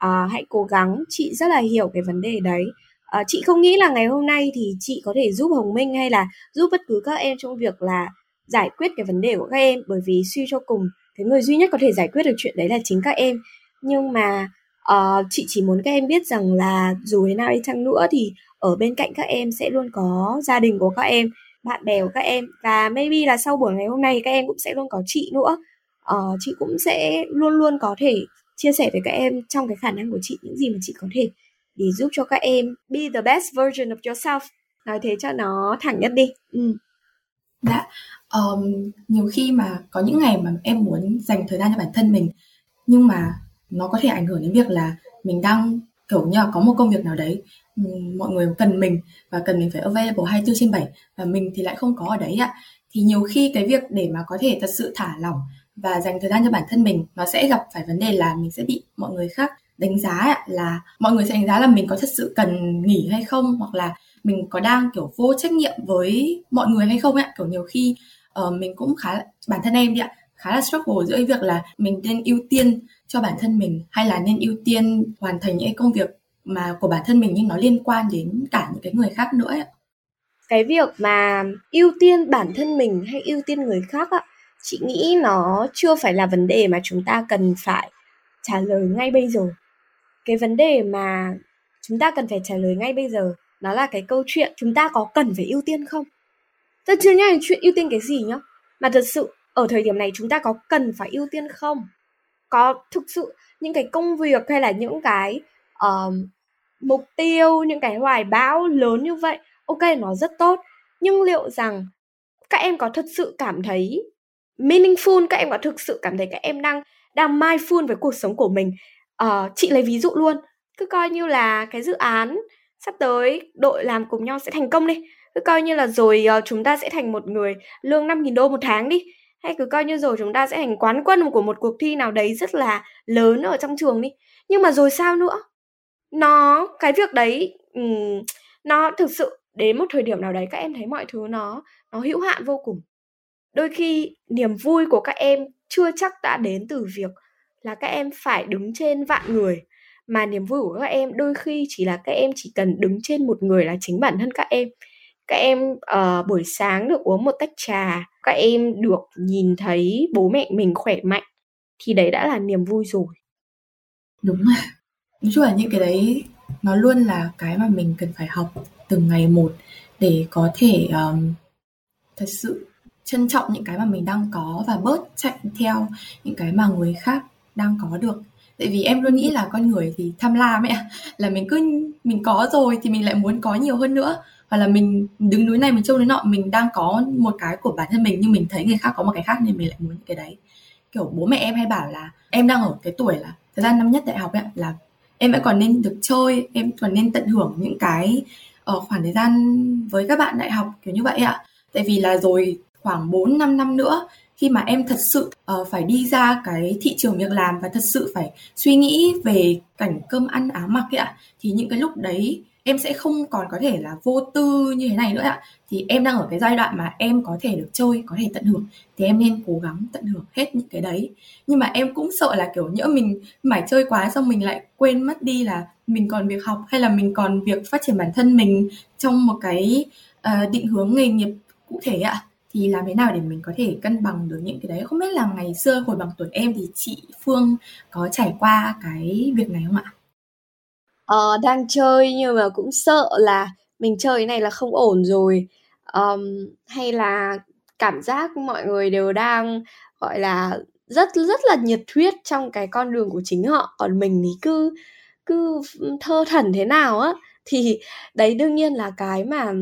uh, hãy cố gắng. Chị rất là hiểu cái vấn đề đấy. À, chị không nghĩ là ngày hôm nay thì chị có thể giúp Hồng Minh hay là giúp bất cứ các em trong việc là giải quyết cái vấn đề của các em, bởi vì suy cho cùng cái người duy nhất có thể giải quyết được chuyện đấy là chính các em. Nhưng mà uh, chị chỉ muốn các em biết rằng là dù thế nào đi chăng nữa thì ở bên cạnh các em sẽ luôn có gia đình của các em, bạn bè của các em, và maybe là sau buổi ngày hôm nay các em cũng sẽ luôn có chị nữa. Uh, chị cũng sẽ luôn luôn có thể chia sẻ với các em trong cái khả năng của chị những gì mà chị có thể, để giúp cho các em be the best version of yourself. Nói thế cho nó thẳng nhất đi. Ừ. Đã, um, nhiều khi mà có những ngày mà em muốn dành thời gian cho bản thân mình, nhưng mà nó có thể ảnh hưởng đến việc là mình đang kiểu như là có một công việc nào đấy, mọi người cần mình và cần mình phải available hai mươi bốn trên bảy, và mình thì lại không có ở đấy ạ. Thì nhiều khi cái việc để mà có thể thật sự thả lỏng và dành thời gian cho bản thân mình, nó sẽ gặp phải vấn đề là mình sẽ bị mọi người khác đánh giá, là mọi người sẽ đánh giá là mình có thật sự cần nghỉ hay không, hoặc là mình có đang kiểu vô trách nhiệm với mọi người hay không ấy. Kiểu nhiều khi uh, mình cũng khá, bản thân em đi ạ, khá là struggle giữa việc là mình nên ưu tiên cho bản thân mình hay là nên ưu tiên hoàn thành những công việc mà của bản thân mình nhưng nó liên quan đến cả những cái người khác nữa ấy. Cái việc mà ưu tiên bản thân mình hay ưu tiên người khác á, chị nghĩ nó chưa phải là vấn đề mà chúng ta cần phải trả lời ngay bây giờ. Cái vấn đề mà chúng ta cần phải trả lời ngay bây giờ đó là cái câu chuyện chúng ta có cần phải ưu tiên không. Tôi chưa nhắc đến chuyện ưu tiên cái gì nhá, mà thật sự ở thời điểm này chúng ta có cần phải ưu tiên không. Có thực sự những cái công việc hay là những cái uh, mục tiêu, những cái hoài bão lớn như vậy ok, nó rất tốt, nhưng liệu rằng các em có thật sự cảm thấy meaningful, các em có thực sự cảm thấy các em đang đang mindful với cuộc sống của mình. Uh, chị lấy ví dụ luôn, cứ coi như là cái dự án sắp tới đội làm cùng nhau sẽ thành công đi, cứ coi như là rồi uh, chúng ta sẽ thành một người lương năm nghìn đô một tháng đi, hay cứ coi như rồi chúng ta sẽ thành quán quân của một cuộc thi nào đấy rất là lớn ở trong trường đi. Nhưng mà rồi sao nữa? Nó, cái việc đấy, um, nó thực sự đến một thời điểm nào đấy các em thấy mọi thứ nó, nó hữu hạn vô cùng. Đôi khi niềm vui của các em chưa chắc đã đến từ việc là các em phải đứng trên vạn người, mà niềm vui của các em đôi khi chỉ là các em chỉ cần đứng trên một người là chính bản thân các em. Các em uh, buổi sáng được uống một tách trà, các em được nhìn thấy bố mẹ mình khỏe mạnh, thì đấy đã là niềm vui rồi. Đúng rồi. Nói chung là những cái đấy nó luôn là cái mà mình cần phải học từng ngày một để có thể um, thật sự trân trọng những cái mà mình đang có và bớt chạy theo những cái mà người khác đang có được. Tại vì em luôn nghĩ là con người thì tham lam ấy, là mình cứ mình có rồi thì mình lại muốn có nhiều hơn nữa, hoặc là mình đứng núi này mình trông núi nọ, mình đang có một cái của bản thân mình nhưng mình thấy người khác có một cái khác nên mình lại muốn cái đấy. Kiểu bố mẹ em hay bảo là em đang ở cái tuổi là thời gian năm nhất đại học ấy, là em vẫn còn nên được chơi, em còn nên tận hưởng những cái ở khoảng thời gian với các bạn đại học kiểu như vậy ạ. Tại vì là rồi khoảng bốn năm năm nữa, khi mà em thật sự uh, phải đi ra cái thị trường việc làm và thật sự phải suy nghĩ về cảnh cơm ăn áo mặc ấy ạ, thì những cái lúc đấy em sẽ không còn có thể là vô tư như thế này nữa ạ. Thì em đang ở cái giai đoạn mà em có thể được chơi, có thể tận hưởng, thì em nên cố gắng tận hưởng hết những cái đấy. Nhưng mà em cũng sợ là kiểu nhỡ mình mải chơi quá xong mình lại quên mất đi là mình còn việc học, hay là mình còn việc phát triển bản thân mình trong một cái uh, định hướng nghề nghiệp cụ thể ạ. Thì làm thế nào để mình có thể cân bằng được những cái đấy? Không biết là ngày xưa hồi bằng tuổi em thì chị Phương có trải qua cái việc này không ạ? Ờ, đang chơi nhưng mà cũng sợ là mình chơi cái này là không ổn rồi, um, hay là cảm giác mọi người đều đang gọi là rất rất là nhiệt huyết trong cái con đường của chính họ, còn mình thì cứ cứ thơ thẩn thế nào á. Thì đấy đương nhiên là cái mà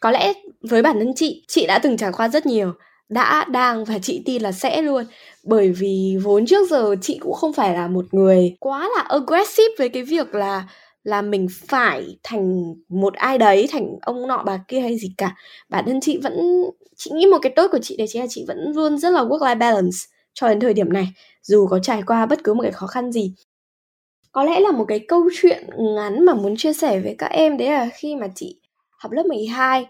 có lẽ với bản thân chị, chị đã từng trải qua rất nhiều, đã, đang và chị tin là sẽ luôn. Bởi vì vốn trước giờ chị cũng không phải là một người quá là aggressive với cái việc là là mình phải thành một ai đấy, thành ông nọ bà kia hay gì cả. Bản thân chị vẫn, chị nghĩ một cái tốt của chị đấy chính là chị vẫn luôn rất là work-life balance cho đến thời điểm này, dù có trải qua bất cứ một cái khó khăn gì. Có lẽ là một cái câu chuyện ngắn mà muốn chia sẻ với các em đấy là khi mà chị học lớp mười hai,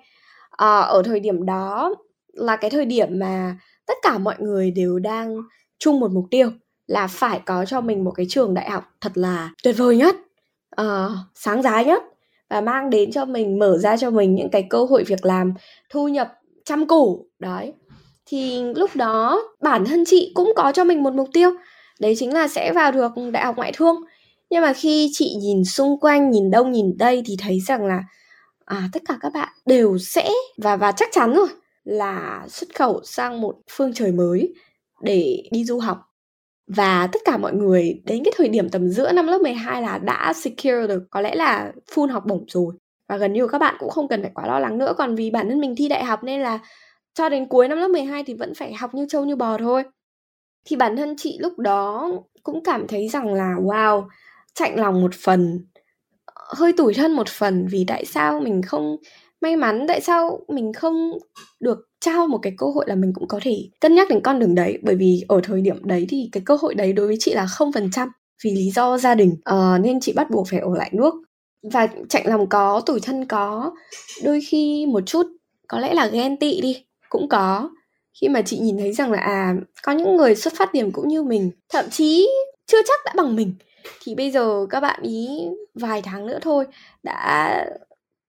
à, ở thời điểm đó là cái thời điểm mà tất cả mọi người đều đang chung một mục tiêu là phải có cho mình một cái trường đại học thật là tuyệt vời nhất, uh, sáng giá nhất, và mang đến cho mình, mở ra cho mình những cái cơ hội việc làm, thu nhập trăm củ đấy. Thì lúc đó bản thân chị cũng có cho mình một mục tiêu, đấy chính là sẽ vào được Đại học Ngoại thương. Nhưng mà khi chị nhìn xung quanh, nhìn đông nhìn tây thì thấy rằng là à, tất cả các bạn đều sẽ và và chắc chắn rồi là xuất khẩu sang một phương trời mới để đi du học. Và tất cả mọi người đến cái thời điểm tầm giữa năm lớp mười hai là đã secure được, có lẽ là full học bổng rồi, và gần như các bạn cũng không cần phải quá lo lắng nữa. Còn vì bản thân mình thi đại học nên là cho đến cuối năm lớp mười hai thì vẫn phải học như trâu như bò thôi. Thì bản thân chị lúc đó cũng cảm thấy rằng là wow, chạnh lòng một phần, hơi tủi thân một phần, vì tại sao mình không may mắn, tại sao mình không được trao một cái cơ hội là mình cũng có thể cân nhắc đến con đường đấy. Bởi vì ở thời điểm đấy thì cái cơ hội đấy đối với chị là không phần trăm, vì lý do gia đình, uh, nên chị bắt buộc phải ở lại nước. Và chạnh lòng có, tủi thân có, đôi khi một chút có lẽ là ghen tị đi cũng có, khi mà chị nhìn thấy rằng là à, có những người xuất phát điểm cũng như mình, thậm chí chưa chắc đã bằng mình, thì bây giờ các bạn ý vài tháng nữa thôi đã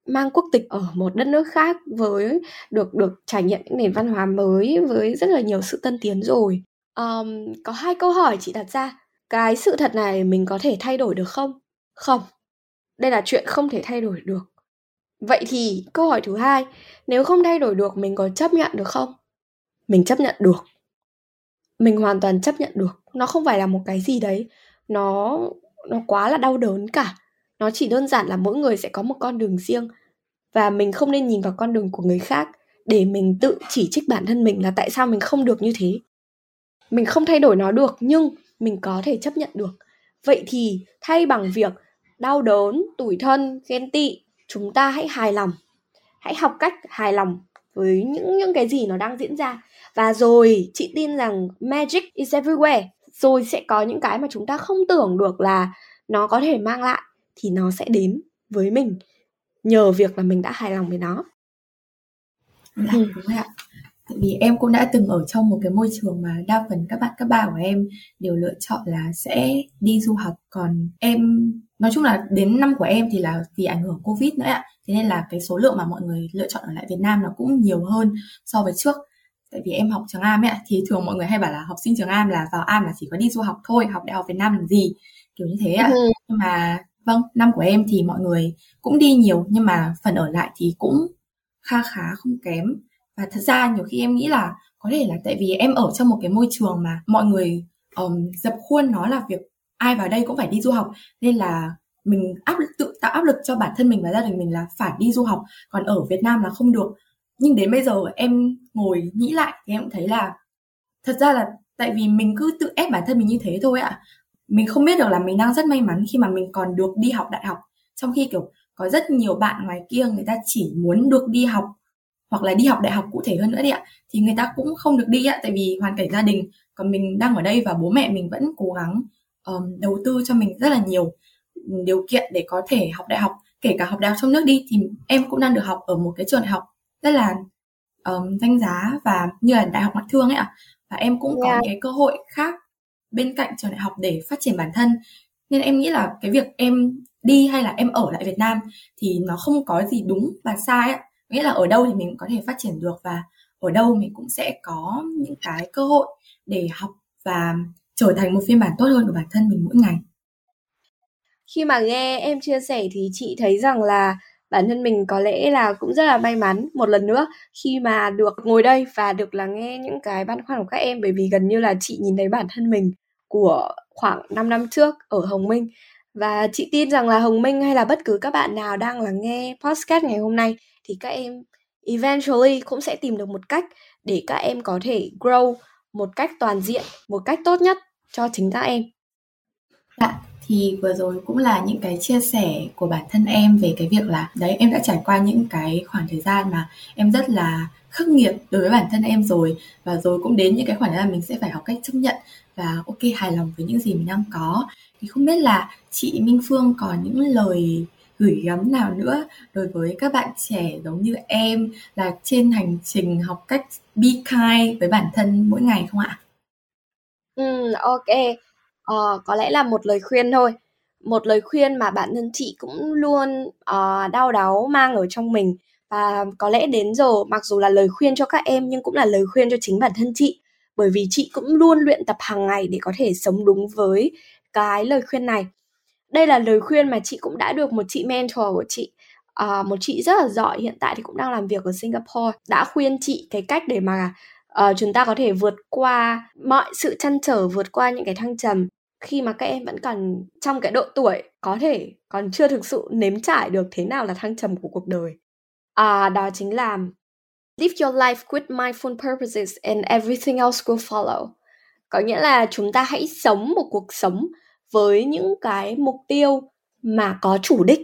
mang quốc tịch ở một đất nước khác, với được được trải nghiệm những nền văn hóa mới, với rất là nhiều sự tân tiến rồi. Um, có hai câu hỏi chị đặt ra: cái sự thật này mình có thể thay đổi được không? Không, đây là chuyện không thể thay đổi được. Vậy thì câu hỏi thứ hai, nếu không thay đổi được mình có chấp nhận được không? Mình chấp nhận được, mình hoàn toàn chấp nhận được. Nó không phải là một cái gì đấy nó nó quá là đau đớn cả. Nó chỉ đơn giản là mỗi người sẽ có một con đường riêng, Và mình không nên nhìn vào con đường của người khác để mình tự chỉ trích bản thân mình là tại sao mình không được như thế. Mình không thay đổi nó được nhưng mình có thể chấp nhận được. Vậy thì thay bằng việc đau đớn, tủi thân, ghen tị, chúng ta hãy hài lòng. Hãy học cách hài lòng với những, những cái gì nó đang diễn ra. Và rồi chị tin rằng magic is everywhere. Rồi sẽ có những cái mà chúng ta không tưởng được là nó có thể mang lại thì nó sẽ đến với mình nhờ việc là mình đã hài lòng với nó. Đúng ừ. rồi ạ. Tại vì em cũng đã từng ở trong một cái môi trường mà đa phần các bạn, các bà của em đều lựa chọn là sẽ đi du học. Còn em, nói chung là đến năm của em thì là vì ảnh hưởng Covid nữa ạ. Thế nên là cái số lượng mà mọi người lựa chọn ở lại Việt Nam nó cũng nhiều hơn so với trước. Tại vì em học trường Am ấy ạ, thì thường mọi người hay bảo là học sinh trường Am là vào Am là chỉ có đi du học thôi, học đại học Việt Nam làm gì, kiểu như thế ạ. Ừ. Nhưng mà vâng, năm của em thì mọi người cũng đi nhiều nhưng mà phần ở lại thì cũng kha khá không kém. Và thật ra nhiều khi em nghĩ là có thể là tại vì em ở trong một cái môi trường mà mọi người um, dập khuôn nó là việc ai vào đây cũng phải đi du học, nên là mình áp lực, tự tạo áp lực cho bản thân mình và gia đình mình là phải đi du học, còn ở Việt Nam là không được. Nhưng đến bây giờ em ngồi nghĩ lại thì em cũng thấy là thật ra là tại vì mình cứ tự ép bản thân mình như thế thôi ạ. Mình không biết được là mình đang rất may mắn khi mà mình còn được đi học đại học, trong khi kiểu có rất nhiều bạn ngoài kia người ta chỉ muốn được đi học hoặc là đi học đại học cụ thể hơn nữa đi ạ, thì người ta cũng không được đi ạ, tại vì hoàn cảnh gia đình. Còn mình đang ở đây và bố mẹ mình vẫn cố gắng um, đầu tư cho mình rất là nhiều điều kiện để có thể học đại học, kể cả học đại học trong nước đi, thì em cũng đang được học ở một cái trường đại học rất là um, danh giá và như là Đại học Ngoại Thương ấy ạ. Và em cũng có yeah. cái cơ hội khác bên cạnh trường đại học để phát triển bản thân. Nên em nghĩ là cái việc em đi hay là em ở lại Việt Nam thì nó không có gì đúng và sai ạ. Nghĩa là ở đâu thì mình cũng có thể phát triển được và ở đâu mình cũng sẽ có những cái cơ hội để học và trở thành một phiên bản tốt hơn của bản thân mình mỗi ngày. Khi mà nghe em chia sẻ thì chị thấy rằng là bản thân mình có lẽ là cũng rất là may mắn một lần nữa khi mà được ngồi đây và được lắng nghe những cái băn khoăn của các em, bởi vì gần như là chị nhìn thấy bản thân mình của khoảng năm năm trước ở Hồng Minh. Và chị tin rằng là Hồng Minh hay là bất cứ các bạn nào đang lắng nghe podcast ngày hôm nay thì các em eventually cũng sẽ tìm được một cách để các em có thể grow một cách toàn diện, một cách tốt nhất cho chính các em. Dạ, thì vừa rồi cũng là những cái chia sẻ của bản thân em về cái việc là đấy, em đã trải qua những cái khoảng thời gian mà em rất là khắc nghiệt đối với bản thân em rồi, và rồi cũng đến những cái khoảng thời gian mình sẽ phải học cách chấp nhận và ok, hài lòng với những gì mình đang có. Thì không biết là chị Minh Phương có những lời gửi gắm nào nữa đối với các bạn trẻ giống như em là trên hành trình học cách be kind với bản thân mỗi ngày không ạ? Ừ, ok. Ờ, có lẽ là một lời khuyên thôi. Một lời khuyên mà bản thân chị cũng luôn uh, đau đáu mang ở trong mình. Và có lẽ đến giờ mặc dù là lời khuyên cho các em nhưng cũng là lời khuyên cho chính bản thân chị. Bởi vì chị cũng luôn luyện tập hàng ngày để có thể sống đúng với cái lời khuyên này. Đây là lời khuyên mà chị cũng đã được một chị mentor của chị, uh, một chị rất là giỏi, hiện tại thì cũng đang làm việc ở Singapore, đã khuyên chị cái cách để mà uh, chúng ta có thể vượt qua mọi sự trăn trở, vượt qua những cái thăng trầm khi mà các em vẫn còn trong cái độ tuổi có thể còn chưa thực sự nếm trải được thế nào là thăng trầm của cuộc đời. Uh, đó chính là live your life with mindful purposes and everything else will follow. Có nghĩa là chúng ta hãy sống một cuộc sống với những cái mục tiêu mà có chủ đích,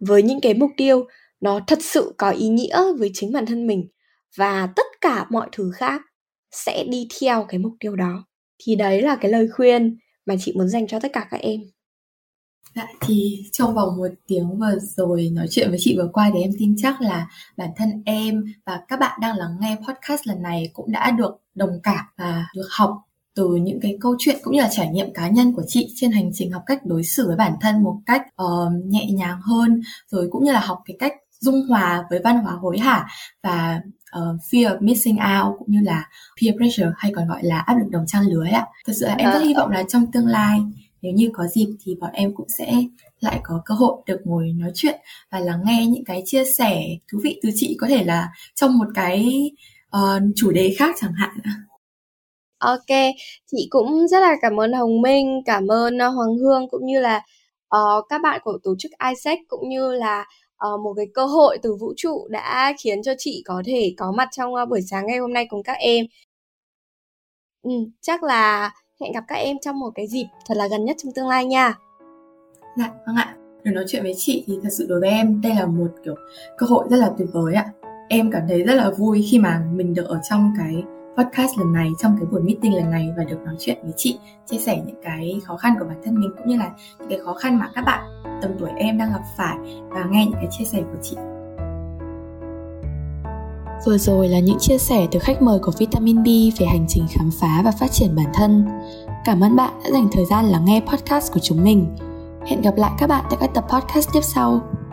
với những cái mục tiêu nó thật sự có ý nghĩa với chính bản thân mình, và tất cả mọi thứ khác sẽ đi theo cái mục tiêu đó. Thì đấy là cái lời khuyên mà chị muốn dành cho tất cả các em. Dạ, thì trong vòng một tiếng vừa rồi nói chuyện với chị vừa qua thì em tin chắc là bản thân em và các bạn đang lắng nghe podcast lần này cũng đã được đồng cảm và được học từ những cái câu chuyện cũng như là trải nghiệm cá nhân của chị trên hành trình học cách đối xử với bản thân một cách uh, nhẹ nhàng hơn, rồi cũng như là học cái cách dung hòa với văn hóa hối hả và uh, fear of missing out cũng như là peer pressure hay còn gọi là áp lực đồng trang lưới ạ. Thật sự là em rất hy vọng là trong tương lai nếu như có dịp thì bọn em cũng sẽ lại có cơ hội được ngồi nói chuyện và lắng nghe những cái chia sẻ thú vị từ chị, có thể là trong một cái uh, chủ đề khác chẳng hạn. Ok, chị cũng rất là cảm ơn Hồng Minh, cảm ơn Hoàng Hương cũng như là uh, các bạn của tổ chức a i e sec cũng như là uh, một cái cơ hội từ vũ trụ đã khiến cho chị có thể có mặt trong uh, buổi sáng ngày hôm nay cùng các em. Ừ, chắc là hẹn gặp các em trong một cái dịp thật là gần nhất trong tương lai nha. Dạ vâng ạ, để nói chuyện với chị thì thật sự đối với em đây là một kiểu cơ hội rất là tuyệt vời ạ. Em cảm thấy rất là vui khi mà mình được ở trong cái podcast lần này, trong cái buổi meeting lần này và được nói chuyện với chị, chia sẻ những cái khó khăn của bản thân mình cũng như là những cái khó khăn mà các bạn tầm tuổi em đang gặp phải và nghe những cái chia sẻ của chị. Vừa rồi là những chia sẻ từ khách mời của Vitamin B về hành trình khám phá và phát triển bản thân. Cảm ơn bạn đã dành thời gian lắng nghe podcast của chúng mình. Hẹn gặp lại các bạn tại các tập podcast tiếp sau.